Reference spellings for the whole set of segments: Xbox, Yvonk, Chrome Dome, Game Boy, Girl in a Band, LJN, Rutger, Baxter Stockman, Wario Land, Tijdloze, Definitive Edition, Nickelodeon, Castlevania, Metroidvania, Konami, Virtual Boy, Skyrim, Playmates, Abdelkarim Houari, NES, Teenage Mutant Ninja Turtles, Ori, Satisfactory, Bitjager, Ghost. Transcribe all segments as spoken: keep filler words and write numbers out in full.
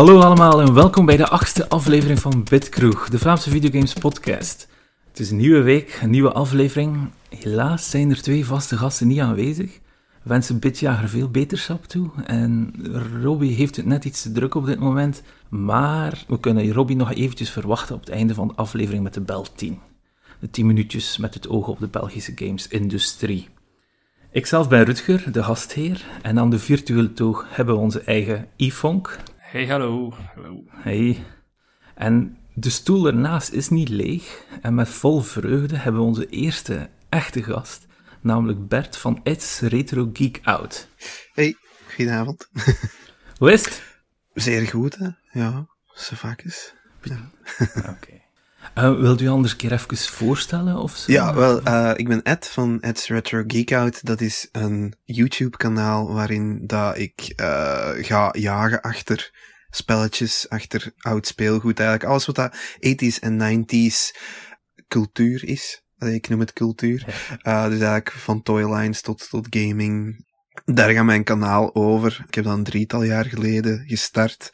Hallo allemaal en welkom bij de achtste aflevering van Bitkroeg, de Vlaamse videogames podcast. Het is een nieuwe week, een nieuwe aflevering. Helaas zijn er twee vaste gasten niet aanwezig. We wensen Bitjager veel beterschap toe en Robby heeft het net iets te druk op dit moment, maar we kunnen Robby nog eventjes verwachten op het einde van de aflevering met de Bel tien. De tien minuutjes met het oog op de Belgische gamesindustrie. Ikzelf ben Rutger, de gastheer, en aan de virtuele toog hebben we onze eigen Yvonk. Hey, hallo. Hallo. Hey. En de stoel ernaast is niet leeg, en met vol vreugde hebben we onze eerste echte gast, namelijk Bert van Ed's Retro Geek Out. Hey, goedenavond. Hoe is het? Zeer goed, hè? Ja, zo vaak is. Ja. Oké. Okay. Uh, wilt u anders een keer even voorstellen? Of zo? Ja, wel, uh, ik ben Ed van Ed's Retro Geek Out. Dat is een YouTube-kanaal waarin dat ik uh, ga jagen achter spelletjes, achter oud speelgoed. Eigenlijk alles wat dat tachtiger en negentiger cultuur is. Ik noem het cultuur. Uh, dus eigenlijk van toylines tot, tot gaming. Daar gaat mijn kanaal over. Ik heb dat een drietal jaar geleden gestart.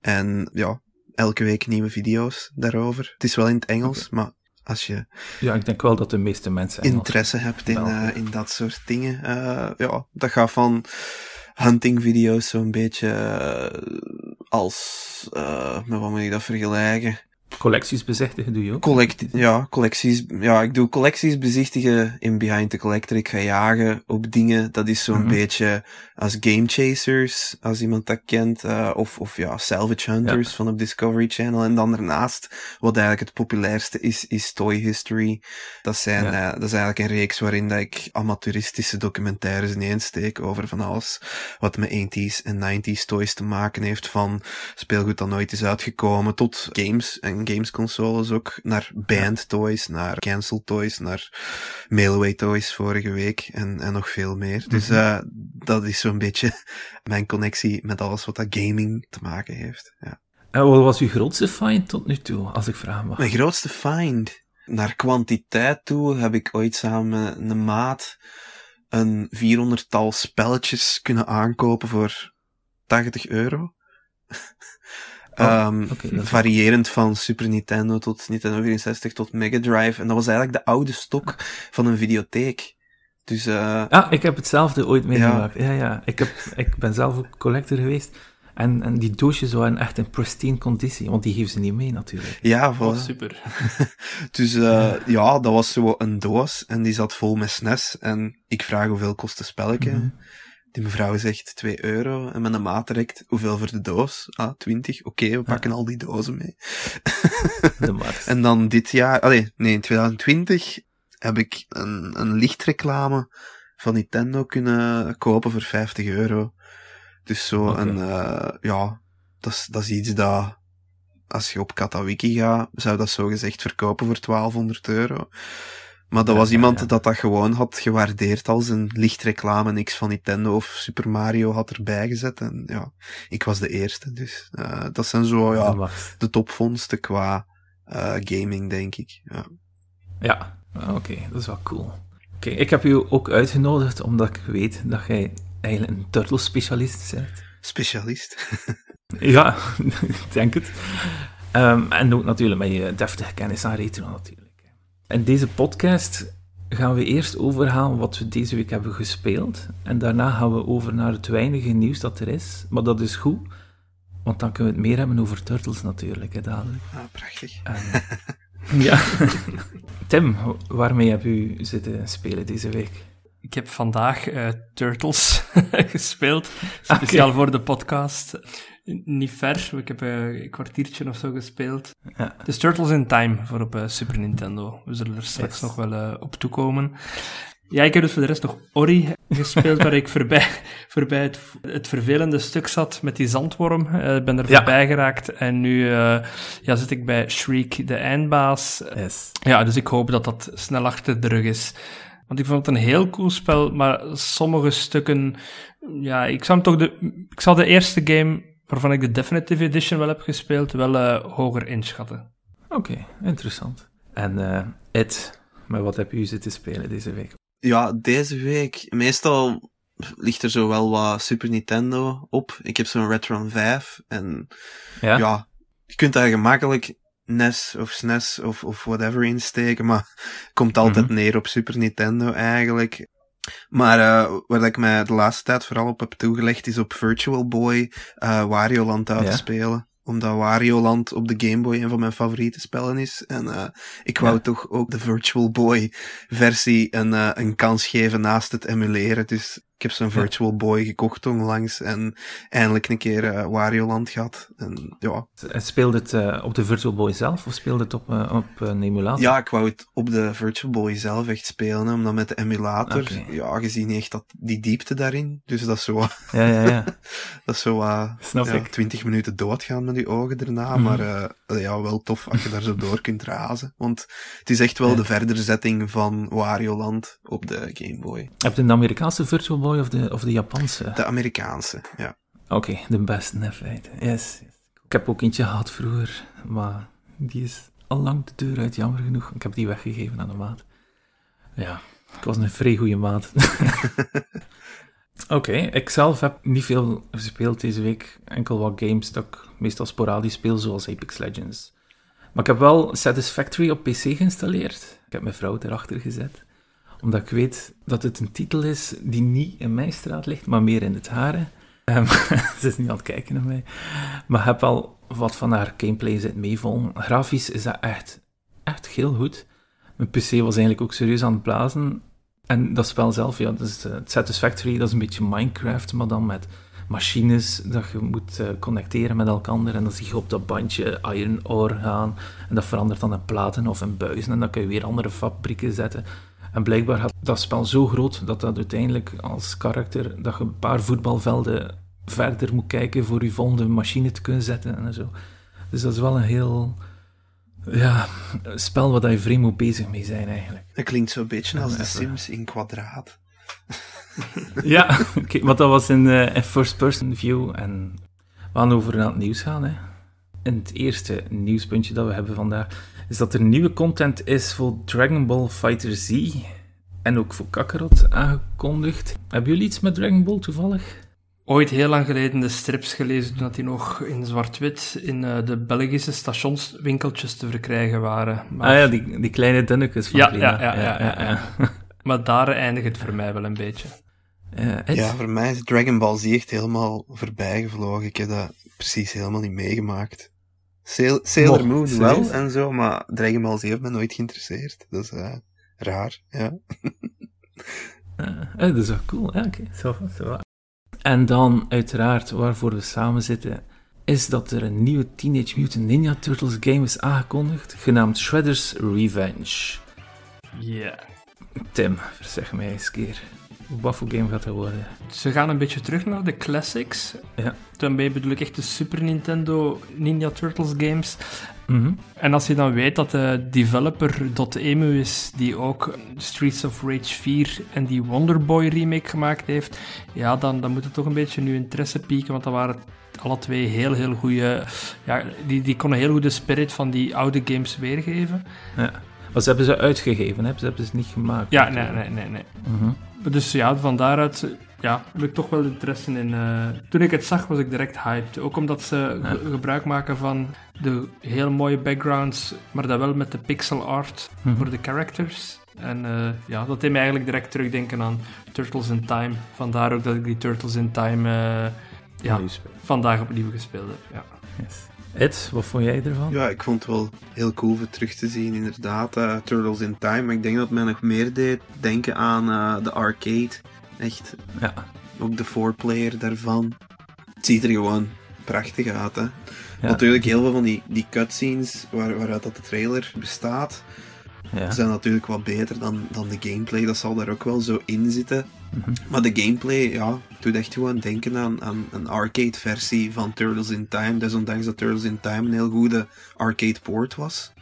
En ja... elke week nieuwe video's daarover. Het is wel in het Engels, okay. Maar als je... Ja, ik denk wel dat de meeste mensen Engels interesse hebt in, uh, in dat soort dingen. Uh, ja, dat gaat van hunting-video's zo'n beetje uh, als... Uh, met wat moet ik dat vergelijken? Collecties bezichtigen doe je ook? Collect- ja, collecties, ja, ik doe collecties bezichtigen in Behind the Collector. Ik ga jagen op dingen. Dat is zo'n mm-hmm. beetje als Game Chasers, als iemand dat kent. Uh, of, of ja, Salvage Hunters ja. van op Discovery Channel. En dan daarnaast, wat eigenlijk het populairste is, is Toy History. Dat, zijn, ja. uh, dat is eigenlijk een reeks waarin dat ik amateuristische documentaires ineens steek over van alles wat met tachtiger en negentiger toys te maken heeft. Van speelgoed dat nooit is uitgekomen, tot games en gamesconsoles ook, naar banned toys, naar cancel toys, naar mailaway toys vorige week en, en nog veel meer. Mm-hmm. Dus uh, dat is zo'n beetje mijn connectie met alles wat dat gaming te maken heeft. Ja. En wat was uw grootste find tot nu toe, als ik vragen mag? Mijn grootste find? Naar kwantiteit toe heb ik ooit samen met een maat een vierhonderdtal spelletjes kunnen aankopen voor tachtig euro. Oh, um, okay, variërend is... van Super Nintendo tot Nintendo vierenzestig tot Mega Drive. En dat was eigenlijk de oude stok van een videotheek. Dus, uh... Ah, ik heb hetzelfde ooit meegemaakt. Ja. Ja, ja. Ik, heb, ik ben zelf ook collector geweest. En, en die doosjes waren echt in pristine conditie, want die geven ze niet mee natuurlijk. Ja, voilà. Oh, super. Dus uh, ja. ja, dat was zo een doos en die zat vol met S N E S. En ik vraag hoeveel kost een spelletje. Mm-hmm. Die mevrouw zegt twee euro en met een maat direct, hoeveel voor de doos? Ah, twintig. Oké, okay, we pakken ja. al die dozen mee. De max. En dan dit jaar, allee, nee, in twintig twintig heb ik een, een lichtreclame van Nintendo kunnen kopen voor vijftig euro. Dus zo okay. een, uh, ja, dat is iets dat, als je op Catawiki gaat, zou dat zo gezegd verkopen voor twaalfhonderd euro. Maar dat ja, was iemand ja, ja. dat dat gewoon had gewaardeerd als een lichtreclame. Niks van Nintendo of Super Mario had erbij gezet. En ja, ik was de eerste. Dus uh, dat zijn zo ja, ja de topvondsten qua uh, gaming, denk ik. Ja, ja. oké. Okay, dat is wel cool. Oké, okay, ik heb u ook uitgenodigd omdat ik weet dat jij eigenlijk een Turtles-specialist bent. Specialist? Ja, ik denk het. Um, en ook natuurlijk met je deftige kennis aan retro natuurlijk. In deze podcast gaan we eerst overhalen wat we deze week hebben gespeeld. En daarna gaan we over naar het weinige nieuws dat er is. Maar dat is goed, want dan kunnen we het meer hebben over Turtles natuurlijk, hè, dadelijk. Ah, prachtig. En, ja. Tim, waarmee heb u zitten spelen deze week? Ik heb vandaag uh, Turtles gespeeld, speciaal okay. voor de podcast. Niet ver, ik heb een kwartiertje of zo gespeeld. Ja. Het is Turtles in Time voor op Super Nintendo. We zullen er straks yes. nog wel uh, op toekomen. Ja, ik heb dus voor de rest nog Ori gespeeld, waar ik voorbij, voorbij het, het vervelende stuk zat met die zandworm. Ik uh, ben er ja. voorbij geraakt en nu uh, ja, zit ik bij Shriek, de eindbaas. Yes. Ja, dus ik hoop dat dat snel achter de rug is. Want ik vond het een heel cool spel, maar sommige stukken... Ja, ik zou toch de, ik zou de eerste game... waarvan ik de Definitive Edition wel heb gespeeld, wel uh, hoger inschatten. Oké, okay, interessant. En uh, Ed, met wat heb u zitten spelen deze week? Ja, deze week... Meestal ligt er zo wel wat Super Nintendo op. Ik heb zo'n Retron vijf en ja, ja je kunt daar gemakkelijk N E S of S N E S of, of whatever insteken, maar het komt altijd mm-hmm. neer op Super Nintendo eigenlijk. Maar uh, waar ik mij de laatste tijd vooral op heb toegelegd is op Virtual Boy uh, Wario Land uit ja. te spelen. Omdat Wario Land op de Game Boy een van mijn favoriete spellen is. En uh, ik wou ja. toch ook de Virtual Boy versie een, uh, een kans geven naast het emuleren. Dus ik heb zo'n Virtual ja. Boy gekocht onlangs en eindelijk een keer uh, Wario Land gehad. En, ja. Speelde het uh, op de Virtual Boy zelf of speelde het op, uh, op een emulator? Ja, ik wou het op de Virtual Boy zelf echt spelen. Hè, omdat met de emulator, okay. ja, je ziet niet echt dat, die diepte daarin. Dus dat is zo wat... Ja, ja, ja. dat is zo wat... Snap ja, ik. twintig minuten doodgaan met die ogen daarna. Mm. Maar uh, ja, wel tof als je daar zo door kunt razen. Want het is echt wel ja. de verderzetting van Wario Land op de Game Boy. Heb je een Amerikaanse Virtual Boy? Of de, of de Japanse? De Amerikaanse, ja. Oké, okay, de beste in feite. Yes. Ik heb ook eentje gehad vroeger, maar die is al lang de deur uit, jammer genoeg. Ik heb die weggegeven aan de maat. Ja, ik was een vrij goede maat. Oké, okay, ik zelf heb niet veel gespeeld deze week. Enkel wat games dat ik meestal sporadisch speel, zoals Apex Legends. Maar ik heb wel Satisfactory op P C geïnstalleerd. Ik heb mijn vrouw erachter gezet. Omdat ik weet dat het een titel is die niet in mijn straat ligt, maar meer in het hare. Um, ze is niet aan het kijken naar mij. Maar ik heb al wat van haar gameplay zit meevallen. Grafisch is dat echt, echt heel goed. Mijn P C was eigenlijk ook serieus aan het blazen. En dat spel zelf, ja, dat is uh, Satisfactory, dat is een beetje Minecraft, maar dan met machines dat je moet uh, connecteren met elkaar. En dan zie je op dat bandje iron ore gaan. En dat verandert dan in platen of in buizen. En dan kun je weer andere fabrieken zetten. En blijkbaar had dat spel zo groot dat dat uiteindelijk als karakter dat je een paar voetbalvelden verder moet kijken voor je volgende machine te kunnen zetten en zo. Dus dat is wel een heel ja, spel waar je vreemd moet bezig mee zijn eigenlijk. Dat klinkt zo'n beetje als de Sims in kwadraat. Ja, okay, want dat was in, uh, in first person view en we gaan over naar het nieuws gaan. Hè. En het eerste nieuwspuntje dat we hebben vandaag is dat er nieuwe content is voor Dragon Ball FighterZ en ook voor Kakarot aangekondigd. Hebben jullie iets met Dragon Ball toevallig? Ooit heel lang geleden de strips gelezen toen die nog in zwart-wit in uh, de Belgische stationswinkeltjes te verkrijgen waren. Maar... Ah ja, die, die kleine dunnetjes van ja, ja, ja, ja, ja, ja, ja. Maar daar eindigt het voor mij wel een beetje. Uh, ja, voor mij is Dragon Ball Z echt helemaal voorbijgevlogen. Ik heb dat precies helemaal niet meegemaakt. Sail- Sailor Moon Mocht, wel serieus? En zo, maar Dragon Ball Z heeft me nooit geïnteresseerd. Dat is uh, raar, ja. uh, dat is wel cool, ja, oké. Okay. So, so. En dan, uiteraard, waarvoor we samen zitten, is dat er een nieuwe Teenage Mutant Ninja Turtles game is aangekondigd, genaamd Shredder's Revenge. Ja. Yeah. Tim, zeg mij eens een keer. Wat voor game gaat dat worden? Ze gaan een beetje terug naar de classics. Ja. Daarmee bedoel ik echt de Super Nintendo Ninja Turtles games. Mm-hmm. En als je dan weet dat de developer .emu is, die ook Streets of Rage vier en die Wonder Boy remake gemaakt heeft, ja, dan, dan moet het toch een beetje nu interesse pieken, want dat waren alle twee heel, heel goede... Ja, die, die konden heel goed de spirit van die oude games weergeven. Ja. Maar ze hebben ze uitgegeven, hè? Ze hebben ze niet gemaakt. Ja, nee, nee, nee, nee. Mm-hmm. Dus ja, van daaruit ja, heb ik toch wel interesse in... Uh... Toen ik het zag, was ik direct hyped. Ook omdat ze ja. ge- gebruik maken van de heel mooie backgrounds, maar dat wel met de pixel art hm. voor de characters. En uh, ja, dat deed me eigenlijk direct terugdenken aan Turtles in Time. Vandaar ook dat ik die Turtles in Time uh, ja, vandaag opnieuw gespeeld heb. Ja. Yes. Ed, wat vond jij ervan? Ja, ik vond het wel heel cool om terug te zien, inderdaad. Uh, Turtles in Time, maar ik denk dat het mij nog meer deed denken aan uh, de arcade. Echt. Ja. Ook de four-player daarvan. Het ziet er gewoon prachtig uit, hè. Ja. Natuurlijk, heel veel van die, die cutscenes waar, waaruit dat de trailer bestaat, ja. zijn natuurlijk wat beter dan, dan de gameplay. Dat zal daar ook wel zo in zitten. Mm-hmm. Maar de gameplay, ja, doet echt gewoon denken aan, aan een arcade-versie van Turtles in Time. Desondanks dat Turtles in Time een heel goede arcade-port was,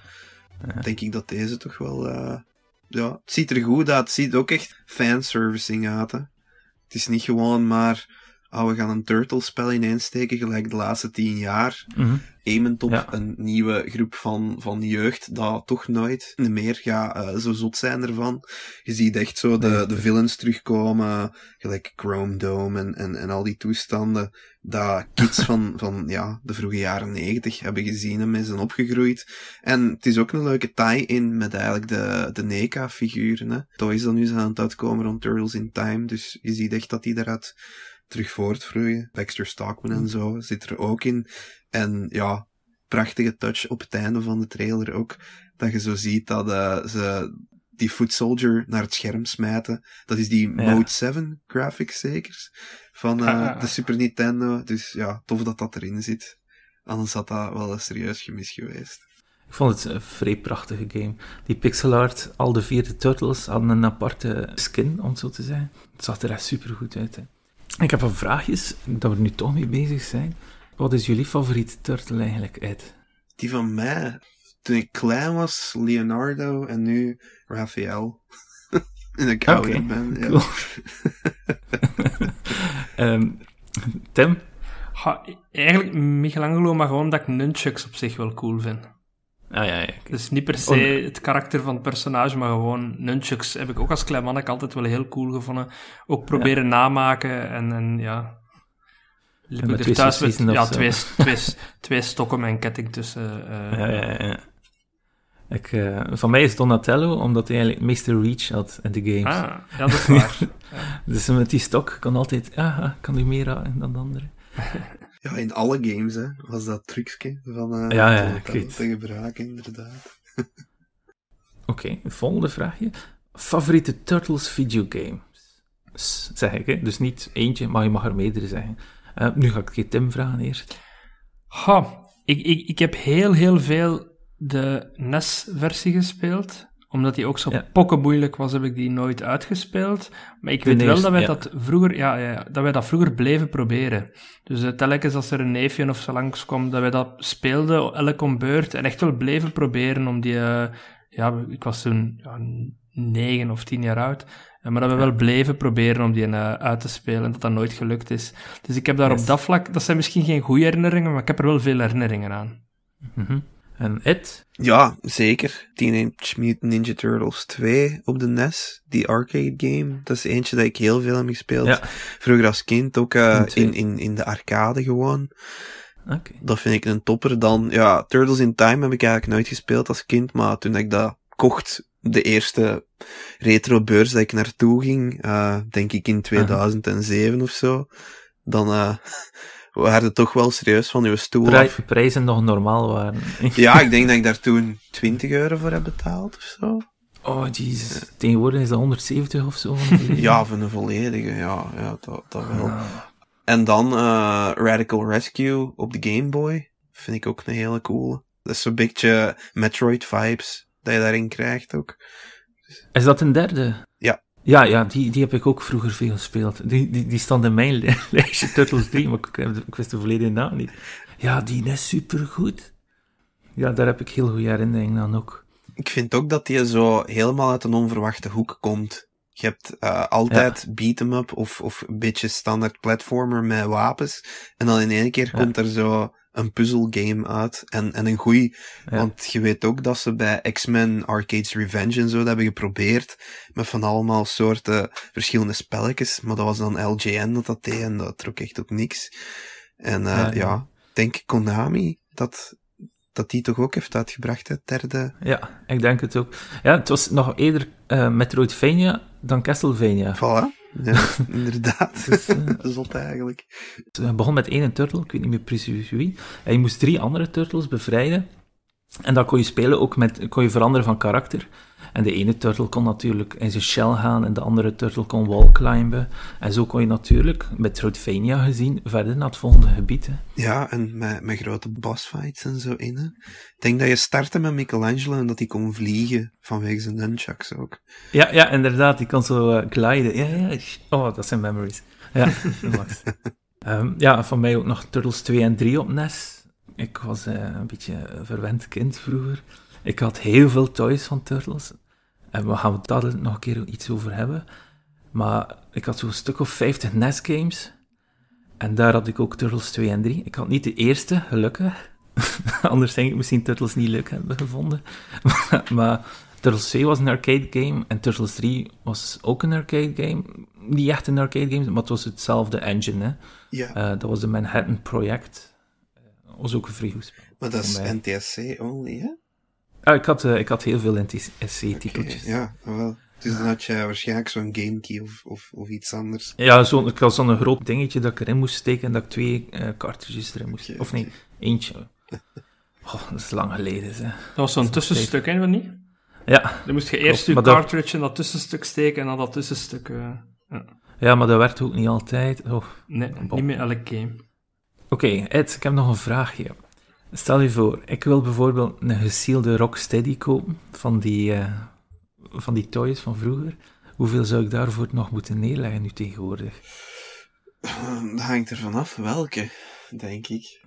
ja. denk ik dat deze toch wel... Uh, ja, het ziet er goed uit. Het ziet ook echt fanservicing uit, hè. Het is niet gewoon maar... oh, we gaan een Turtles-spel ineensteken, gelijk de laatste tien jaar. Mm-hmm. Aimend op ja. een nieuwe groep van, van jeugd, dat toch nooit meer gaat uh, zo zot zijn ervan. Je ziet echt zo de, nee, de villains terugkomen, gelijk Chrome Dome en, en, en al die toestanden, dat kids van, van ja, de vroege jaren negentig hebben gezien en mee zijn opgegroeid. En het is ook een leuke tie-in met eigenlijk de, de NECA-figuren. Toys dat nu zijn aan het uitkomen rond Turtles in Time, dus je ziet echt dat die daaruit terug voortvroeien. Baxter Stockman en zo zit er ook in. En ja, prachtige touch op het einde van de trailer ook. Dat je zo ziet dat uh, ze die Foot Soldier naar het scherm smijten. Dat is die ja. Mode zeven graphics zeker. Van uh, ah. de Super Nintendo. Dus ja, tof dat dat erin zit. Anders had dat wel een serieus gemis geweest. Ik vond het een vrij prachtige game. Die pixel art, al de vierde Turtles hadden een aparte skin, om het zo te zeggen. Het zag er echt super goed uit, hè. Ik heb een vraagjes, dat we er nu toch mee bezig zijn. Wat is jullie favoriete turtle eigenlijk, Ed? Die van mij. Toen ik klein was, Leonardo en nu Raphael. In de koude okay, ben. Ja. Cool. um, Tim? Ha, eigenlijk Michelangelo, maar gewoon dat ik nunchucks op zich wel cool vind. Ah, ja, ja, okay. Dus niet per se het karakter van het personage, maar gewoon nunchucks heb ik ook als klein mannetje altijd wel heel cool gevonden. Ook proberen ja. namaken en, en ja... En met er twee thuis met, ja, twee, twee, twee stokken met een ketting tussen. Uh, ja, ja, ja. Ik, uh, van mij is Donatello, omdat hij eigenlijk meeste reach had in de games. Ah, ja, dat is waar. Ja. Dus met die stok kan altijd, ah, kan hij meer raken dan de andere. Ja, in alle games hè, was dat trucje van uh, ja, ja, te gebruiken, inderdaad. Oké, okay, volgende vraagje. Favoriete Turtles videogames? Zeg ik, hè? Dus niet eentje, maar je mag er meerdere zeggen. Uh, nu ga ik je Tim vragen eerst. Ha, ik, ik, ik heb heel, heel veel de N E S-versie gespeeld. Omdat die ook zo ja. pokkenmoeilijk was, heb ik die nooit uitgespeeld. Maar ik de weet neefst, wel dat wij, ja. dat, vroeger, ja, ja, dat wij dat vroeger bleven proberen. Dus uh, telkens als er een neefje of zo langskwam, dat wij dat speelden, elk om beurt. En echt wel bleven proberen om die... Uh, ja, ik was toen ja, negen of tien jaar oud... Maar dat we wel bleven proberen om die uit te spelen en dat dat nooit gelukt is. Dus ik heb daar yes. op dat vlak... Dat zijn misschien geen goede herinneringen, maar ik heb er wel veel herinneringen aan. Mm-hmm. En Ed? Ja, zeker. Teenage Mutant Ninja Turtles twee op de N E S. Die arcade game. Dat is eentje dat ik heel veel heb gespeeld. Ja. Vroeger als kind ook uh, in, in, in de arcade gewoon. Okay. Dat vind ik een topper. Dan, ja, Turtles in Time heb ik eigenlijk nooit gespeeld als kind, maar toen ik dat kocht... De eerste retrobeurs dat ik naartoe ging, uh, denk ik in tweeduizend zeven uh-huh. of zo, dan uh, waren we toch wel serieus van uw stoel Pri- af. Prijzen nog normaal waren. Ja, ik denk dat ik daar toen twintig euro voor heb betaald of zo. Oh, jeez. Ja. Tegenwoordig is dat honderdzeventig of zo. Ja, van een volledige, ja, ja dat, dat wel. Uh. En dan uh, Radical Rescue op de Game Boy, vind ik ook een hele coole. Dat is zo'n beetje Metroid-vibes. Dat je daarin krijgt ook. Is dat een derde? Ja. Ja, ja die, die heb ik ook vroeger veel gespeeld. Die, die, die stond in mijn lijstje, Turtles drie, maar ik, ik wist de volledige naam niet. Ja, die is supergoed. Ja, daar heb ik heel goede herinneringen aan ook. Ik vind ook dat die zo helemaal uit een onverwachte hoek komt. Je hebt uh, altijd ja. beat-em-up of, of een beetje standaard platformer met wapens. En dan in één keer ja. komt er zo... een puzzelgame uit, en, en een goeie, ja. want je weet ook dat ze bij X-Men Arcade's Revenge en zo dat hebben geprobeerd, met van allemaal soorten verschillende spelletjes, maar dat was dan L J N dat dat deed, en dat trok echt op niks. En uh, ja, ja. ja, denk Konami, dat, dat die toch ook heeft uitgebracht, het derde... Ja, ik denk het ook. Ja, het was nog eerder uh, Metroidvania dan Castlevania. Voilà. Ja, inderdaad. Dus, uh, zot eigenlijk. Het begon met één turtle, ik weet niet meer precies wie. En je moest drie andere turtles bevrijden. En dat kon je spelen ook met, kon je veranderen van karakter. En de ene turtle kon natuurlijk in zijn shell gaan en de andere turtle kon wallclimben. En zo kon je natuurlijk, met Metroidvania gezien, verder naar het volgende gebied. Hè. Ja, en met, met grote bossfights en zo in. Hè. Ik denk dat je startte met Michelangelo en dat hij kon vliegen vanwege zijn nunchucks ook. Ja, ja inderdaad, die kon zo uh, gliden. Ja, ja, oh, dat zijn memories. Ja, dat um, ja, van mij ook nog Turtles twee en drie op N E S. Ik was uh, een beetje een verwend kind vroeger. Ik had heel veel toys van Turtles. En we gaan het daar nog een keer iets over hebben. Maar ik had zo'n stuk of vijftig N E S-games. En daar had ik ook Turtles twee en drie. Ik had niet de eerste, gelukkig. Anders denk ik misschien Turtles niet leuk hebben gevonden. Maar Turtles twee was een arcade game. En Turtles drie was ook een arcade game. Niet echt een arcade game, maar het was hetzelfde engine. Hè. Ja. Uh, dat was de Manhattan Project. Dat was ook een freehoes. Maar dat is N T S C only, hè? Ah, ik, had, uh, ik had heel veel N T S C-titeltjes. Okay, ja, wel. Dus dan had je waarschijnlijk zo'n gamekey of, of, of iets anders. Ja, zo, ik had zo'n groot dingetje dat ik erin moest steken en dat ik twee uh, cartridges erin moest steken. Okay, of nee, okay. Eentje. Oh, dat is lang geleden, hè. Dat was zo'n dat tussenstuk, hè, niet? Ja. Dan moest je eerst klopt, je cartridge dat... in dat tussenstuk steken en dan dat tussenstuk... Uh, ja. ja, maar dat werkt ook niet altijd. Oh, nee, bom. Niet met elk game. Oké, okay, Ed, ik heb nog een vraagje. Stel je voor, ik wil bijvoorbeeld een gesealde Rocksteady kopen van die... Uh, van die toys van vroeger, hoeveel zou ik daarvoor nog moeten neerleggen nu tegenwoordig? Dat hangt er vanaf welke, denk ik.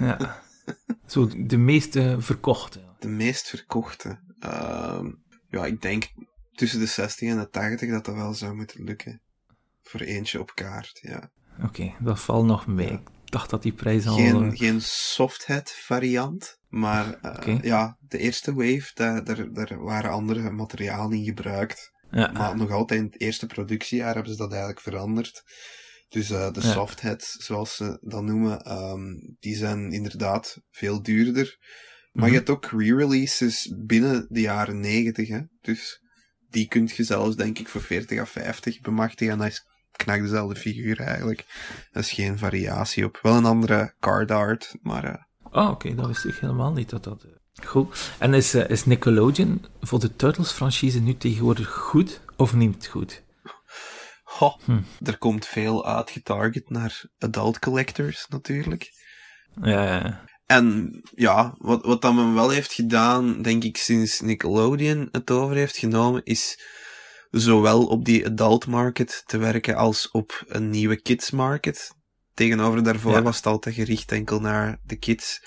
Ja. Zo de meeste verkochte. De meest verkochte. Uh, ja, ik denk tussen de zestig en de tachtig dat dat wel zou moeten lukken. Voor eentje op kaart, ja. Oké, okay, dat valt nog mee. Ja. Ik dacht dat die prijs al... Geen, geen soft-head variant... Maar uh, okay. ja, de eerste wave, daar, daar, daar waren andere materialen in gebruikt. Ja. Maar nog altijd in het eerste productiejaar hebben ze dat eigenlijk veranderd. Dus uh, de ja. softheads, zoals ze dat noemen, um, die zijn inderdaad veel duurder. Maar mm-hmm. je hebt ook re-releases binnen de jaren negentig, hè. Dus die kun je zelfs, denk ik, voor veertig à vijftig bemachtigen. En dat is knak dezelfde figuur eigenlijk. Dat is geen variatie op. Wel een andere card art, maar... Uh, Ah, oh, oké, okay, dat wist ik helemaal niet dat dat... Goed. En is, uh, is Nickelodeon voor de Turtles-franchise nu tegenwoordig goed of niet goed? Goh, hm. er komt veel uitgetarget naar adult collectors, natuurlijk. Ja, ja, ja. En ja, wat, wat dat men wel heeft gedaan, denk ik, sinds Nickelodeon het over heeft genomen, is zowel op die adult market te werken als op een nieuwe kids market. Tegenover daarvoor ja. was het altijd gericht enkel naar de kids.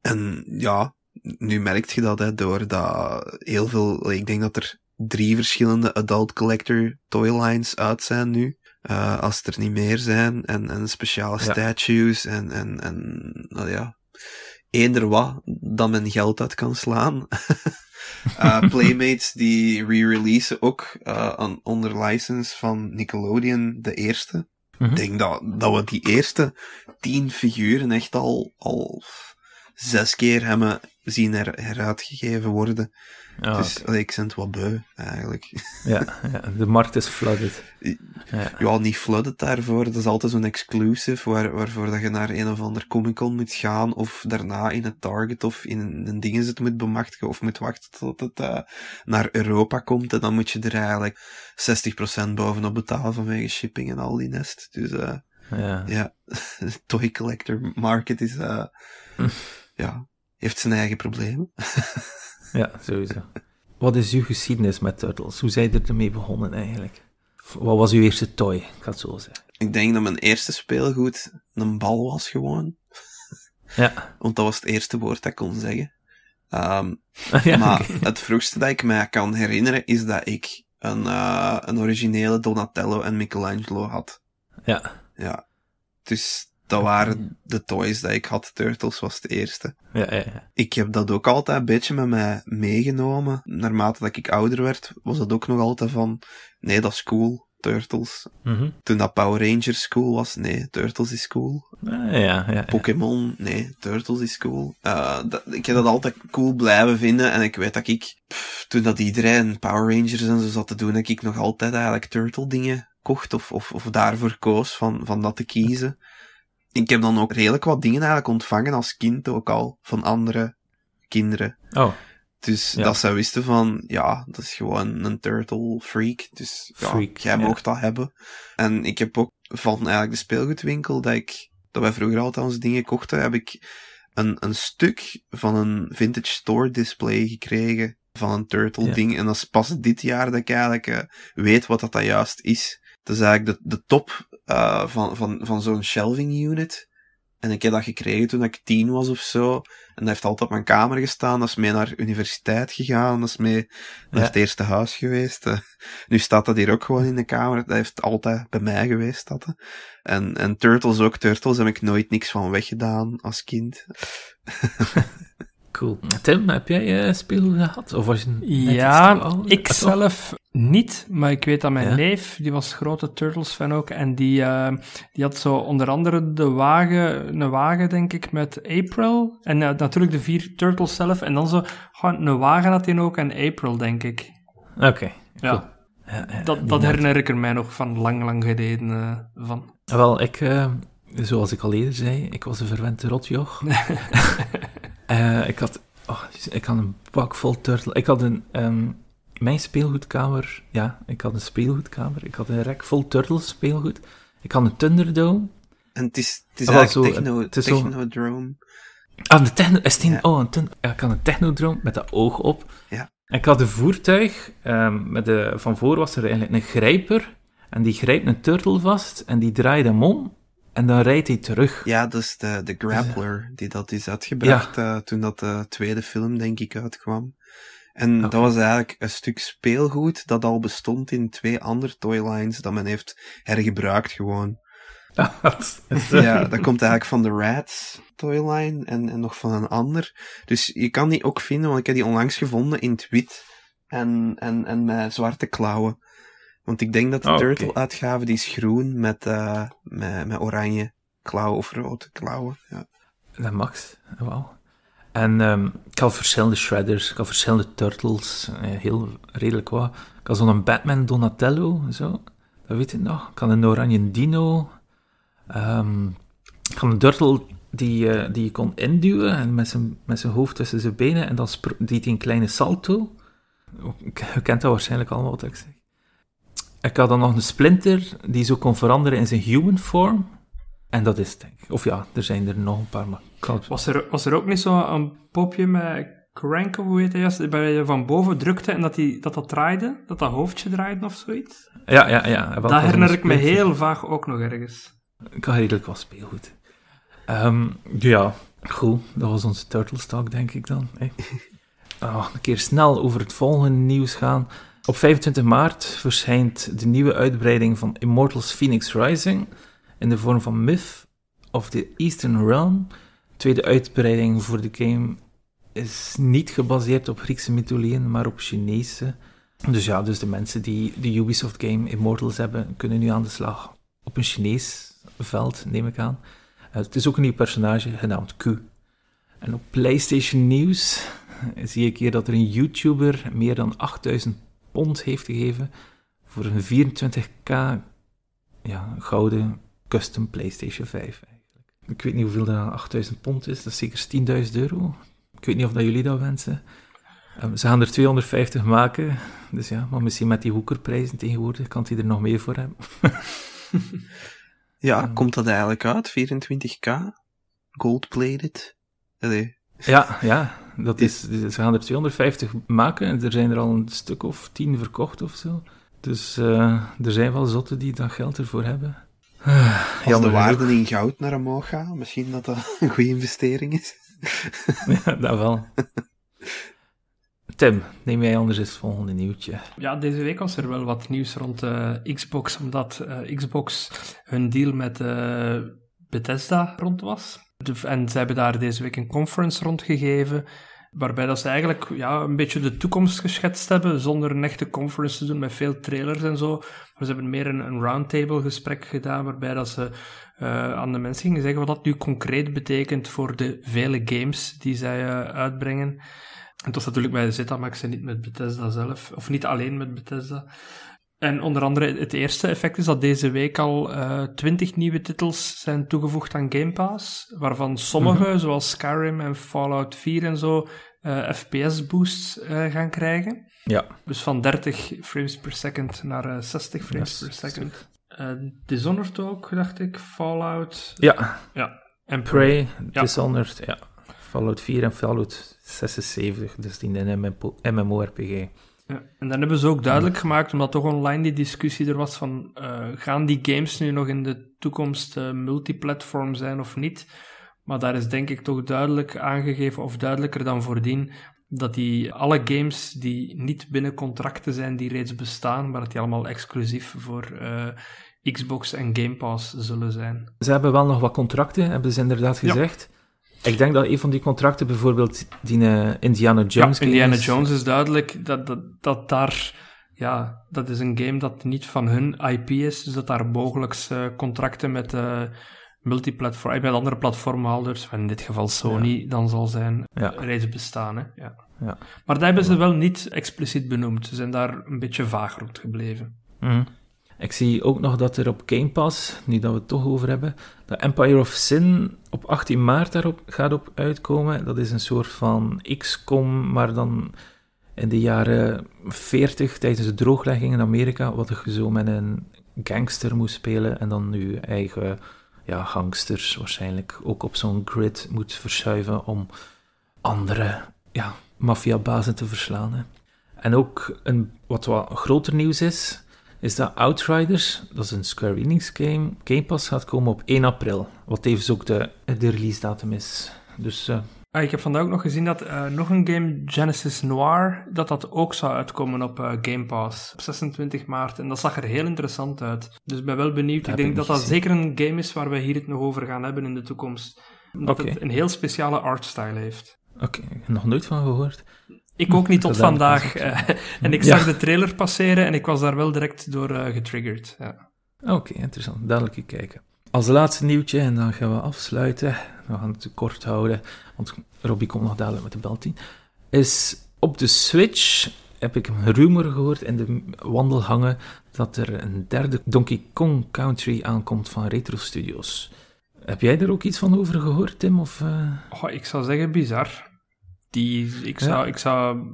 En ja, nu merk je dat, hè, door dat heel veel... Ik denk dat er drie verschillende adult collector toylines uit zijn nu. Uh, als het er niet meer zijn. En, en speciale ja. statues. En, en, en nou ja... Eender wat dat men geld uit kan slaan. uh, Playmates die re-releasen ook uh, onder license van Nickelodeon, de eerste. Ik denk dat, dat we die eerste tien figuren echt al, al zes keer hebben zien her, heruitgegeven worden. Oh, dus okay. ik ben het wat beu, eigenlijk. Ja, ja, de markt is flooded. Ja. ja, niet flooded daarvoor. Dat is altijd zo'n exclusive waar, waarvoor dat je naar een of ander Comic-Con moet gaan of daarna in een Target of in een, een ding zit moet bemachtigen of moet wachten tot het uh, naar Europa komt. En dan moet je er eigenlijk zestig procent bovenop betalen vanwege shipping en al die nest. Dus uh, ja, ja. de toy collector market is... Uh, hm. ja, heeft zijn eigen problemen. Ja, sowieso. Wat is uw geschiedenis met Turtles? Hoe zijn er ermee begonnen eigenlijk? Wat was uw eerste toy? Ik ga het zo zeggen. Ik denk dat mijn eerste speelgoed een bal was gewoon. Ja. Want dat was het eerste woord dat ik kon zeggen. Um, ja, maar okay. het vroegste dat ik mij kan herinneren is dat ik een, uh, een originele Donatello en Michelangelo had. Ja. Ja. Dus... Dat waren de toys dat ik had. Turtles was de eerste. Ja, ja, ja. Ik heb dat ook altijd een beetje met mij meegenomen. Naarmate dat ik ouder werd, was dat ook nog altijd van... Nee, dat is cool, Turtles. Mm-hmm. Toen dat Power Rangers cool was, nee, Turtles is cool. Ja, ja, ja, ja. Pokémon, nee, Turtles is cool. Uh, dat, ik heb dat altijd cool blijven vinden. En ik weet dat ik... Pff, toen dat iedereen Power Rangers en zo zat te doen, dat ik nog altijd eigenlijk Turtle dingen kocht. Of, of, of daarvoor koos van, van dat te kiezen. Ik heb dan ook redelijk wat dingen eigenlijk ontvangen als kind ook al, van andere kinderen. Oh. Dus ja. dat zij wisten van, ja, dat is gewoon een turtle freak. Dus ja, freak, jij ja. mocht dat hebben. En ik heb ook van eigenlijk de speelgoedwinkel, dat ik, dat wij vroeger altijd onze dingen kochten, heb ik een, een stuk van een vintage store display gekregen van een turtle ja. ding. En dat is pas dit jaar dat ik eigenlijk uh, weet wat dat, dat juist is. Dat is eigenlijk de, de top... Uh, van, van, van zo'n shelving unit. En ik heb dat gekregen toen ik tien was of zo. En dat heeft altijd op mijn kamer gestaan. Dat is mee naar universiteit gegaan. Dat is mee naar ja. het eerste huis geweest. Uh, nu staat dat hier ook gewoon in de kamer. Dat heeft altijd bij mij geweest. Dat, en, en Turtles ook. Turtles heb ik nooit niks van weggedaan als kind. Cool. Tim, heb jij uh, speel gehad? Of was je ja, ik zelf niet, maar ik weet dat mijn ja? neef, die was grote Turtles-fan ook, en die, uh, die had zo onder andere de wagen, een wagen denk ik, met April, en uh, natuurlijk de vier Turtles zelf, en dan zo, gewoon een wagen had hij ook, en April denk ik. Oké, okay, cool. Ja. Ja, ja, dat dat herinner ik er mij nog van lang, lang geleden uh, van. Wel, ik, uh, zoals ik al eerder zei, ik was een verwend rotjoch. Uh, ik had... Oh, ik had een bak vol turtle... Ik had een... Um, mijn speelgoedkamer... Ja, ik had een speelgoedkamer. Ik had een rek vol turtles speelgoed. Ik had een Thunderdome. En het is, het is eigenlijk techno, Technodrome. Ah, de techno... Is die, ja. Oh, een ten, ja, ik had een Technodrome met dat oog op. Ja. Ik had een voertuig. Um, met de, van voor was er eigenlijk een grijper. En die grijpt een turtle vast. En die draait hem om. En dan rijdt hij terug. Ja, dat is de, de Grappler, die dat is uitgebracht ja. uh, toen dat de tweede film, denk ik, uitkwam. En okay. dat was eigenlijk een stuk speelgoed dat al bestond in twee andere toylines dat men heeft hergebruikt gewoon. Ja, dat komt eigenlijk van de Rats toyline en, en nog van een ander. Dus je kan die ook vinden, want ik heb die onlangs gevonden in het wit en, en, en met zwarte klauwen. Want ik denk dat de oh, Turtle-uitgave, okay. die is groen met, uh, met, met oranje klauwen of rode klauwen. Ja. Dat max, wauw. En um, ik had verschillende shredders, ik had verschillende turtles, heel redelijk wat. Ik had zo'n Batman Donatello, zo, dat weet ik nog. Ik had een oranje dino. Um, ik had een turtle die, uh, die je kon induwen en met zijn, met zijn hoofd tussen zijn benen. En dan spro- deed hij een kleine salto. Je kent dat waarschijnlijk allemaal wat ik zeg. Ik had dan nog een splinter die zo kon veranderen in zijn human form. En dat is het, denk ik. Of ja, er zijn er nog een paar. Maar had... was, er, was er ook niet zo'n popje met crank, of hoe heet dat juist? Waar je van boven drukte en dat die, dat, dat draaide? Dat dat hoofdje draaide of zoiets? Ja, ja, ja. Dat herinner ik me heel vaag ook nog ergens. Ik had redelijk wat speelgoed. Um, ja, goed. Dat was onze Turtles talk, denk ik dan. Hey. Oh, een keer snel over het volgende nieuws gaan. Op vijfentwintig maart verschijnt de nieuwe uitbreiding van Immortals Phoenix Rising in de vorm van Myth of the Eastern Realm. De tweede uitbreiding voor de game is niet gebaseerd op Griekse mythologieën, maar op Chinese. Dus ja, dus de mensen die de Ubisoft game Immortals hebben, kunnen nu aan de slag op een Chinees veld, neem ik aan. Het is ook een nieuw personage, genaamd Q. En op PlayStation News zie ik hier dat er een YouTuber meer dan achtduizend pond heeft gegeven voor een vierentwintigduizend ja, gouden custom PlayStation vijf eigenlijk. Ik weet niet hoeveel dat achtduizend pond is, dat is zeker tienduizend euro. Ik weet niet of dat jullie dat wensen. Um, ze gaan er tweehonderdvijftig maken, dus ja, maar misschien met die hoekerprijzen tegenwoordig kan hij er nog meer voor hebben. Ja, um, komt dat eigenlijk uit? vierentwintigduizend? Gold-plated? Allee. Ja, ja. Dat is, ze gaan er tweehonderdvijftig maken en er zijn er al een stuk of tien verkocht of zo. Dus uh, er zijn wel zotten die dat geld ervoor hebben. Uh, Als de waarde in goud naar omhoog gaat, misschien dat dat een goede investering is. Ja, dat wel. Tim, neem jij anders eens het volgende nieuwtje. Ja, deze week was er wel wat nieuws rond uh, Xbox, omdat uh, Xbox hun deal met uh, Bethesda rond was. En ze hebben daar deze week een conference rondgegeven, waarbij dat ze eigenlijk ja, een beetje de toekomst geschetst hebben, zonder een echte conference te doen met veel trailers en zo. Maar ze hebben meer een, een roundtable gesprek gedaan, waarbij dat ze uh, aan de mensen gingen zeggen wat dat nu concreet betekent voor de vele games die zij uh, uitbrengen. En dat is natuurlijk bij Zetamak en niet met Bethesda zelf, of niet alleen met Bethesda. En onder andere het eerste effect is dat deze week al twintig uh, nieuwe titels zijn toegevoegd aan Game Pass, waarvan sommige, mm-hmm. zoals Skyrim en Fallout vier en zo, uh, F P S-boosts uh, gaan krijgen. Ja. Dus van dertig frames per second naar uh, zestig frames yes, per second. Uh, Dishonored ook, dacht ik, Fallout... Ja, ja. En Prey, ja. Dishonored, ja. Fallout vier en Fallout zesenzeventig, dus die M M O R P G. Ja, en dan hebben ze ook duidelijk gemaakt, omdat toch online die discussie er was van, uh, gaan die games nu nog in de toekomst uh, multiplatform zijn of niet. Maar daar is denk ik toch duidelijk aangegeven, of duidelijker dan voordien, dat die alle games die niet binnen contracten zijn die reeds bestaan, maar dat die allemaal exclusief voor uh, Xbox en Game Pass zullen zijn. Ze hebben wel nog wat contracten, hebben ze inderdaad gezegd. Ja. Ik denk dat een van die contracten bijvoorbeeld die uh, Indiana Jones... Ja, Indiana is. Jones is duidelijk dat, dat, dat daar... Ja, dat is een game dat niet van hun I P is, dus dat daar mogelijk uh, contracten met... Uh, multiplatform, met andere platformhouders, in dit geval Sony, ja. dan zal zijn ja. reeds bestaan. Hè? Ja. Ja. Maar dat hebben ze wel niet expliciet benoemd. Ze zijn daar een beetje vaag rond gebleven. Mm. Ik zie ook nog dat er op Game Pass, nu dat we het toch over hebben, dat Empire of Sin op achttien maart daarop gaat op uitkomen. Dat is een soort van X COM, maar dan in de jaren veertig, tijdens de drooglegging in Amerika, wat je zo met een gangster moest spelen en dan nu eigen... ja, gangsters waarschijnlijk ook op zo'n grid moet verschuiven om andere ja, maffiabazen te verslaan. Hè. En ook een, wat wat groter nieuws is, is dat Outriders, dat is een Square Enix game, Game Pass gaat komen op één april, wat tevens ook de, de release datum is. Dus, uh... ah, ik heb vandaag ook nog gezien dat uh, nog een game, Genesis Noir, dat dat ook zou uitkomen op uh, Game Pass op zesentwintig maart. En dat zag er heel interessant uit. Dus ik ben wel benieuwd. Dat ik denk ik dat dat gezien. Zeker een game is waar we hier het nog over gaan hebben in de toekomst. Omdat okay. het een heel speciale artstyle heeft. Oké, okay. nog nooit van gehoord. Ik ook niet tot vandaag. En ik zag ja. de trailer passeren en ik was daar wel direct door uh, getriggerd. Ja. Oké, okay, interessant. Dadelijk kijken. Als laatste nieuwtje, en dan gaan we afsluiten. We gaan het kort houden, want Robby komt nog dadelijk met de Bel tien. Is op de Switch, heb ik een rumor gehoord in de wandel hangen, dat er een derde Donkey Kong Country aankomt van Retro Studios. Heb jij er ook iets van over gehoord, Tim? Of, uh... oh, ik zou zeggen, bizar. Die, ik, zou, ja. ik zou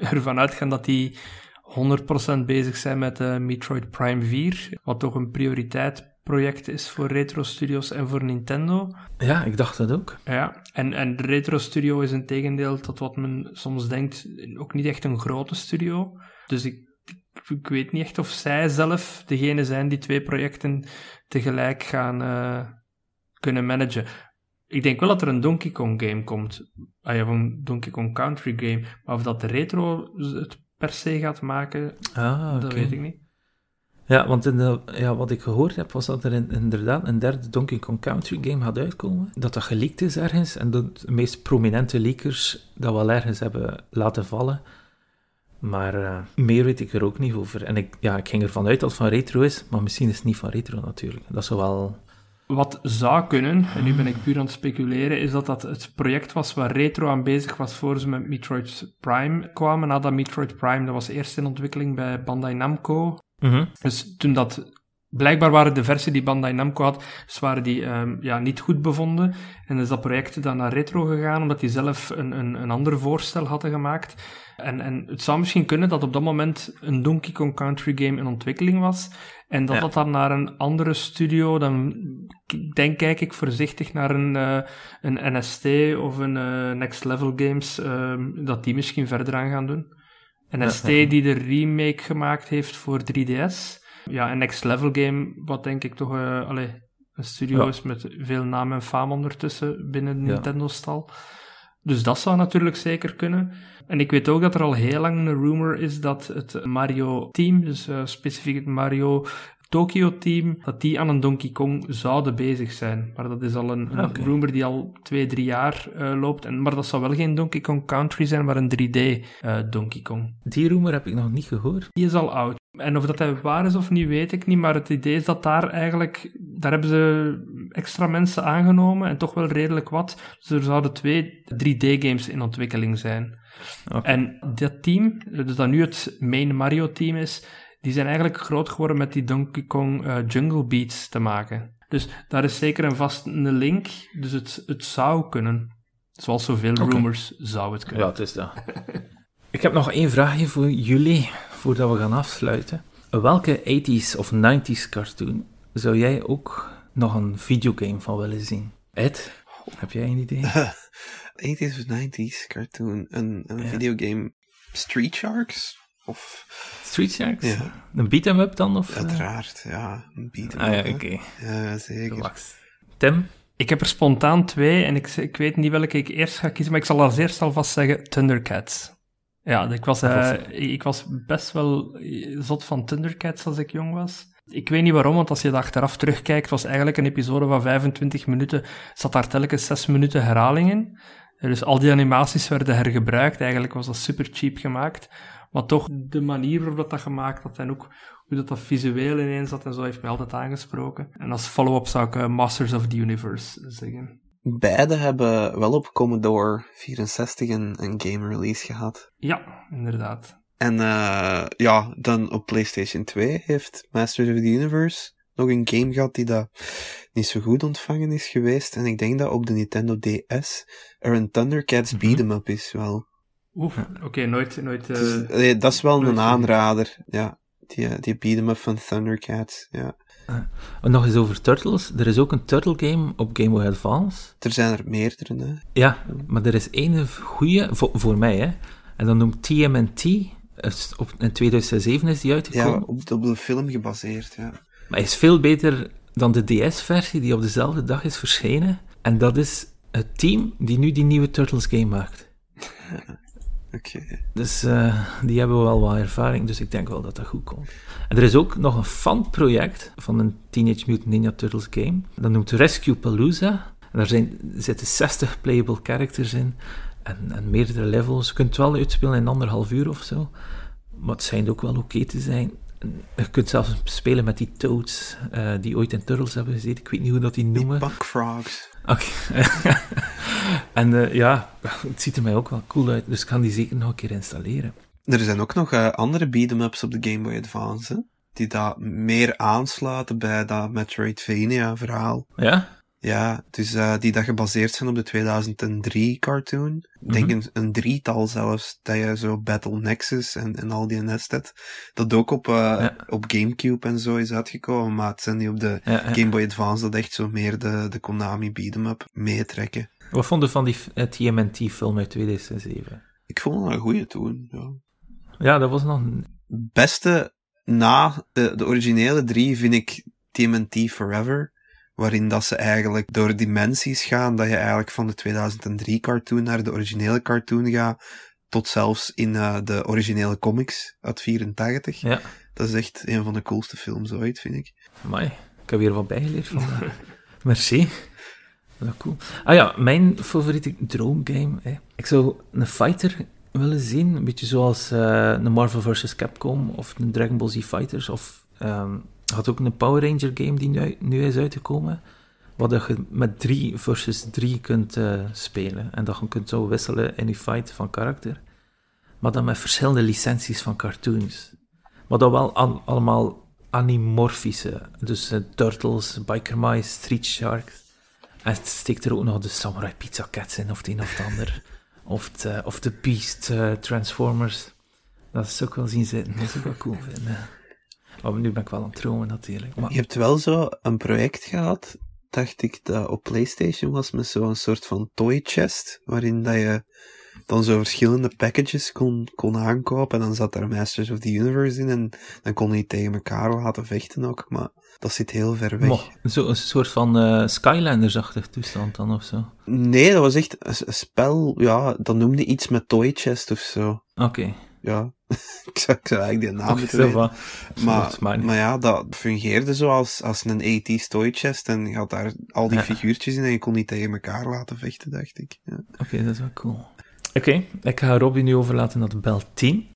ervan uitgaan dat die honderd procent bezig zijn met uh, Metroid Prime vier, wat toch een prioriteit project is voor Retro Studios en voor Nintendo. Ja, ik dacht dat ook. Ja, en, en Retro Studio is in tegendeel tot wat men soms denkt ook niet echt een grote studio. Dus ik, ik weet niet echt of zij zelf degene zijn die twee projecten tegelijk gaan uh, kunnen managen. Ik denk wel dat er een Donkey Kong game komt. Ah ja, een Donkey Kong Country game. Maar of dat de Retro het per se gaat maken, ah, okay. dat weet ik niet. Ja, want in de, ja, wat ik gehoord heb, was dat er in, inderdaad een derde Donkey Kong Country game gaat uitkomen. Dat dat geleakt is ergens, en dat de meest prominente leakers dat wel ergens hebben laten vallen. Maar uh, meer weet ik er ook niet over. En ik, ja, ik ging ervan uit dat het van Retro is, maar misschien is het niet van Retro natuurlijk. Dat zou wel... Wat zou kunnen, en nu ben ik puur aan het speculeren, is dat dat het project was waar Retro aan bezig was voor ze met Metroid Prime kwamen. Nadat Metroid Prime, dat was eerst in ontwikkeling bij Bandai Namco... Mm-hmm. Dus toen dat... Blijkbaar waren de versie die Bandai Namco had, dus waren die um, ja, niet goed bevonden. En is dat project dan naar Retro gegaan, omdat die zelf een, een, een ander voorstel hadden gemaakt. En, en het zou misschien kunnen dat op dat moment een Donkey Kong Country game in ontwikkeling was. En dat ja. dat dan naar een andere studio, dan denk, kijk ik voorzichtig naar een, uh, een N S T of een uh, Next Level Games, uh, dat die misschien verder aan gaan doen. N S T die de remake gemaakt heeft voor drie D S. Ja, een Next Level Game, wat denk ik toch uh, allez, een studio is ja. met veel naam en faam ondertussen binnen de ja. Nintendo-stal. Dus dat zou natuurlijk zeker kunnen. En ik weet ook dat er al heel lang een rumor is dat het Mario-team, dus uh, specifiek het Mario Tokyo-team, dat die aan een Donkey Kong zouden bezig zijn. Maar dat is al een, een okay. rumor die al twee, drie jaar uh, loopt. En, maar dat zou wel geen Donkey Kong Country zijn, maar een drie D uh, Donkey Kong. Die rumor heb ik nog niet gehoord. Die is al oud. En of dat hij waar is of niet, weet ik niet. Maar het idee is dat daar eigenlijk... Daar hebben ze extra mensen aangenomen en toch wel redelijk wat. Dus er zouden twee drie D games in ontwikkeling zijn. Okay. En dat team, dus dat nu het main Mario-team is... Die zijn eigenlijk groot geworden met die Donkey Kong uh, Jungle Beats te maken. Dus daar is zeker en vast een link. Dus het, het zou kunnen. Zoals zoveel okay. rumors zou het kunnen. Ja, het is dat. Ik heb nog één vraagje voor jullie, voordat we gaan afsluiten. Welke tachtiger jaren of negentiger jaren cartoon zou jij ook nog een videogame van willen zien? Ed, heb jij een idee? tachtiger of negentiger cartoon? Een, een ja. videogame? Street Sharks? Of... Street Sharks? Ja. Een beat-em-up dan? Of, Uiteraard, ja. Een beat-em-up. Ah ja, oké. Okay. Ja, zeker. Relax. Tim? Ik heb er spontaan twee en ik, ik weet niet welke ik eerst ga kiezen, maar ik zal als eerst alvast zeggen Thundercats. Ja, ik was, uh, ik was best wel zot van Thundercats als ik jong was. Ik weet niet waarom, want als je dat achteraf terugkijkt, was eigenlijk een episode van vijfentwintig minuten, zat daar telkens zes minuten herhaling in. Dus al die animaties werden hergebruikt, eigenlijk was dat super cheap gemaakt. Maar toch, de manier waarop dat, dat gemaakt had en ook hoe dat, dat visueel ineens zat en zo, heeft mij altijd aangesproken. En als follow-up zou ik uh, Masters of the Universe zeggen. Beide hebben wel op Commodore vierenzestig een, een game release gehad. Ja, inderdaad. En uh, ja, dan op PlayStation twee heeft Masters of the Universe nog een game gehad die dat niet zo goed ontvangen is geweest. En ik denk dat op de Nintendo D S er een Thundercats mm-hmm. beat 'em up is wel. Oeh, oké, okay, nooit... nooit uh, dus, nee, dat is wel een aanrader, ja. Die, die beat 'em up van Thundercats, ja. Uh, nog eens over Turtles. Er is ook een Turtle game op Game Boy Advance. Er zijn er meerdere, hè. Ja, maar er is één goeie, voor, voor mij, hè. En dan noemt T M N T. Op, in tweeduizend zeven is die uitgekomen. Ja, op, op de film gebaseerd, ja. Maar hij is veel beter dan de D S-versie die op dezelfde dag is verschenen. En dat is het team die nu die nieuwe Turtles game maakt. Oké. Okay. Dus uh, die hebben wel wat ervaring, dus ik denk wel dat dat goed komt. En er is ook nog een fanproject van een Teenage Mutant Ninja Turtles game. Dat noemt Rescue Palooza. En daar zijn, zitten zestig playable characters in en, en meerdere levels. Je kunt het wel uitspelen in anderhalf uur of zo, maar het schijnt ook wel oké okay te zijn. En je kunt zelfs spelen met die Toads uh, die ooit in Turtles hebben gezeten. Ik weet niet hoe dat die noemen. Die Buckfrogs. Oké. Okay. En uh, ja, het ziet er mij ook wel cool uit, dus ik kan die zeker nog een keer installeren. Er zijn ook nog uh, andere beat-em-ups op de Game Boy Advance, hè, die dat meer aansluiten bij dat Metroidvania-verhaal. Ja? Ja, dus uh, die dat gebaseerd zijn op de tweeduizend drie cartoon. Mm-hmm. Denk een, een drietal zelfs, dat je zo Battle Nexus en, en al die N E S hebt. Dat ook op, uh, ja. op Gamecube en zo is uitgekomen, maar het zijn die op de ja, ja. Game Boy Advance dat echt zo meer de, de Konami beat-em-up meetrekken. Wat vond je van die uh, T M N T-film uit tweeduizend zeven? Ik vond het een goeie toen, ja. Ja, dat was nog... Een... Beste na de, de originele drie vind ik T M N T Forever, waarin dat ze eigenlijk door dimensies gaan, dat je eigenlijk van de tweeduizend drie cartoon naar de originele cartoon gaat, tot zelfs in uh, de originele comics uit vierentachtig. Ja. Dat is echt een van de coolste films ooit, vind ik. Amai, ik heb weer wat bijgeleerd vandaag. Merci. Dat cool. Ah ja, mijn favoriete droomgame. Hè. Ik zou een fighter willen zien, een beetje zoals uh, een Marvel versus. Capcom of een Dragon Ball Z Fighters. Of um, had ook een Power Ranger game die nu, nu is uitgekomen, wat je met drie versus drie kunt uh, spelen. En dat je kunt zo wisselen in je fight van karakter. Maar dan met verschillende licenties van cartoons. Maar dat wel an- allemaal animorfische. Dus uh, Turtles, Biker Mice, Street Sharks. En het steekt er ook nog de Samurai Pizza Cats in, of het een of het ander. Of de, of de Beast uh, Transformers. Dat zou ik wel zien zitten. Dat zou ik wel cool vinden. Maar nu ben ik wel aan het dromen natuurlijk. Maar... Je hebt wel zo een project gehad, dacht ik, dat op PlayStation was, met zo'n soort van toy chest, waarin dat je dan zo verschillende packages kon, kon aankopen. En dan zat daar Masters of the Universe in. En dan kon je tegen elkaar laten vechten ook, maar... Dat zit heel ver weg. Mo, zo een soort van uh, Skylanders-achtig toestand dan, of zo? Nee, dat was echt een spel... Ja, dat noemde iets met Toy Chest of zo. Oké. Okay. Ja. ik, zou, ik zou eigenlijk die naam okay, weten. Maar, maar, maar ja, dat fungeerde zo als, als een eighties Toy Chest. En je had daar al die ja. figuurtjes in en je kon die tegen elkaar laten vechten, dacht ik. Ja. Oké, okay, dat is wel cool. Oké, okay, ik ga Robby nu overlaten naar de Bel tien.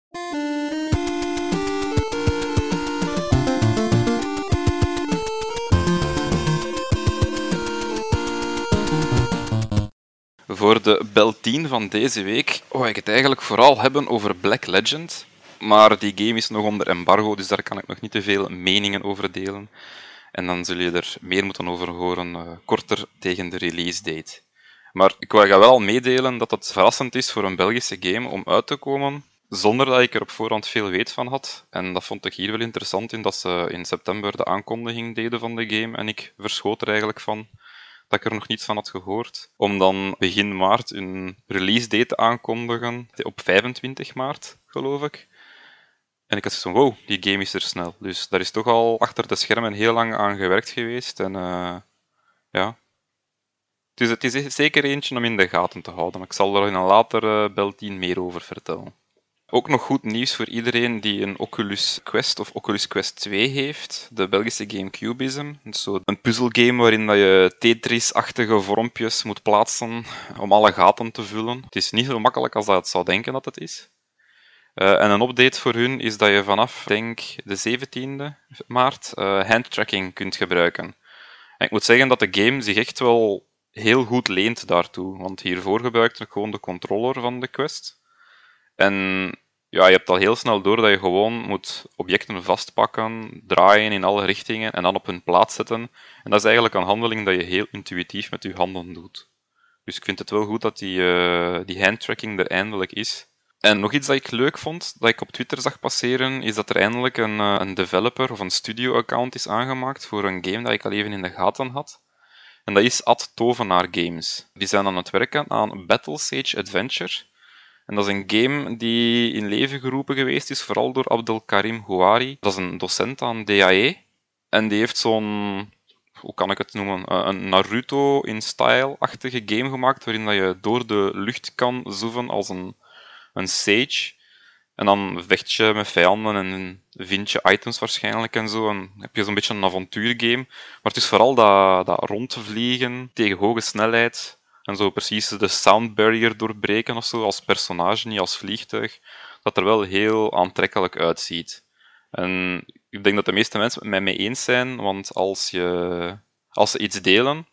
Voor de Bel tien van deze week wou ik het eigenlijk vooral hebben over Black Legend. Maar die game is nog onder embargo, dus daar kan ik nog niet te veel meningen over delen. En dan zul je er meer moeten over horen, uh, korter tegen de release date. Maar ik wou je wel meedelen dat het verrassend is voor een Belgische game om uit te komen, zonder dat ik er op voorhand veel weet van had. En dat vond ik hier wel interessant in, dat ze in september de aankondiging deden van de game. En ik verschoot er eigenlijk van... dat ik er nog niets van had gehoord, om dan begin maart een release date te aankondigen, op vijfentwintig maart, geloof ik. En ik had zoiets van, wow, die game is er snel. Dus daar is toch al achter de schermen heel lang aan gewerkt geweest. En uh, ja... Dus het is zeker eentje om in de gaten te houden. Maar ik zal er in een later uh, Bel tien meer over vertellen. Ook nog goed nieuws voor iedereen die een Oculus Quest of Oculus Quest twee heeft. De Belgische Gamecubism. Zo een puzzelgame waarin dat je Tetris-achtige vormpjes moet plaatsen om alle gaten te vullen. Het is niet zo makkelijk als dat het zou denken dat het is. Uh, en een update voor hun is dat je vanaf, denk de zeventiende maart, uh, handtracking kunt gebruiken. En ik moet zeggen dat de game zich echt wel heel goed leent daartoe. Want hiervoor gebruikte ik gewoon de controller van de Quest. En ja, je hebt al heel snel door dat je gewoon moet objecten vastpakken, draaien in alle richtingen en dan op hun plaats zetten. En dat is eigenlijk een handeling dat je heel intuïtief met je handen doet. Dus ik vind het wel goed dat die, uh, die handtracking er eindelijk is. En nog iets dat ik leuk vond, dat ik op Twitter zag passeren, is dat er eindelijk een, uh, een developer of een studio-account is aangemaakt voor een game dat ik al even in de gaten had. En dat is Ad Tovenaar Games. Die zijn aan het werken aan Battle Sage Adventure. En dat is een game die in leven geroepen geweest is, vooral door Abdelkarim Houari. Dat is een docent aan D A E. En die heeft zo'n, hoe kan ik het noemen, een Naruto in style-achtige game gemaakt, waarin dat je door de lucht kan zoeven als een, een sage. En dan vecht je met vijanden en vind je items waarschijnlijk en zo. En dan heb je zo'n beetje een avontuurgame. Maar het is vooral dat, dat rondvliegen tegen hoge snelheid. En zo precies de sound barrier doorbreken of zo, als personage, niet als vliegtuig. Dat er wel heel aantrekkelijk uitziet. En ik denk dat de meeste mensen het met mij eens zijn, want als, je, als ze iets delen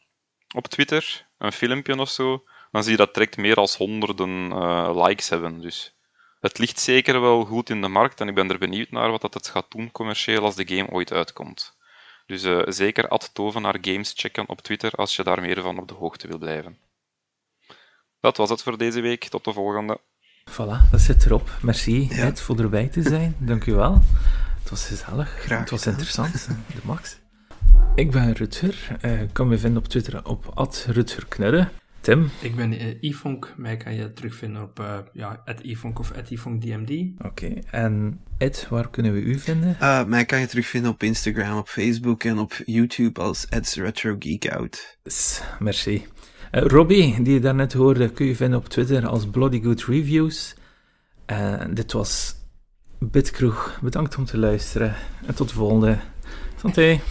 op Twitter, een filmpje of zo, dan zie je dat direct meer dan honderden uh, likes hebben. Dus het ligt zeker wel goed in de markt en ik ben er benieuwd naar wat dat het gaat doen commercieel als de game ooit uitkomt. Dus uh, zeker Ad Tovenaar Games checken op Twitter als je daar meer van op de hoogte wil blijven. Dat was het voor deze week. Tot de volgende. Voilà, dat zit erop. Merci, ja. Ed, voor erbij te zijn. Dank u wel. Het was gezellig. Graag. Het was interessant. De max. Ik ben Rutger. Uh, kan me vinden op Twitter op at rutgerknurre. Tim? Ik ben uh, Yvonk. Mij kan je terugvinden op uh, ja, at Yvonk of at Yvonk D M D. Oké. Okay. En Ed, waar kunnen we u vinden? Uh, mij kan je terugvinden op Instagram, op Facebook en op YouTube als Ed's Retro Geek Out. S- merci. Uh, Robby, die je daarnet hoorde, kun je vinden op Twitter als Bloody Good Reviews. Uh, dit was Bitkroeg. Bedankt om te luisteren. En tot de volgende. Santé.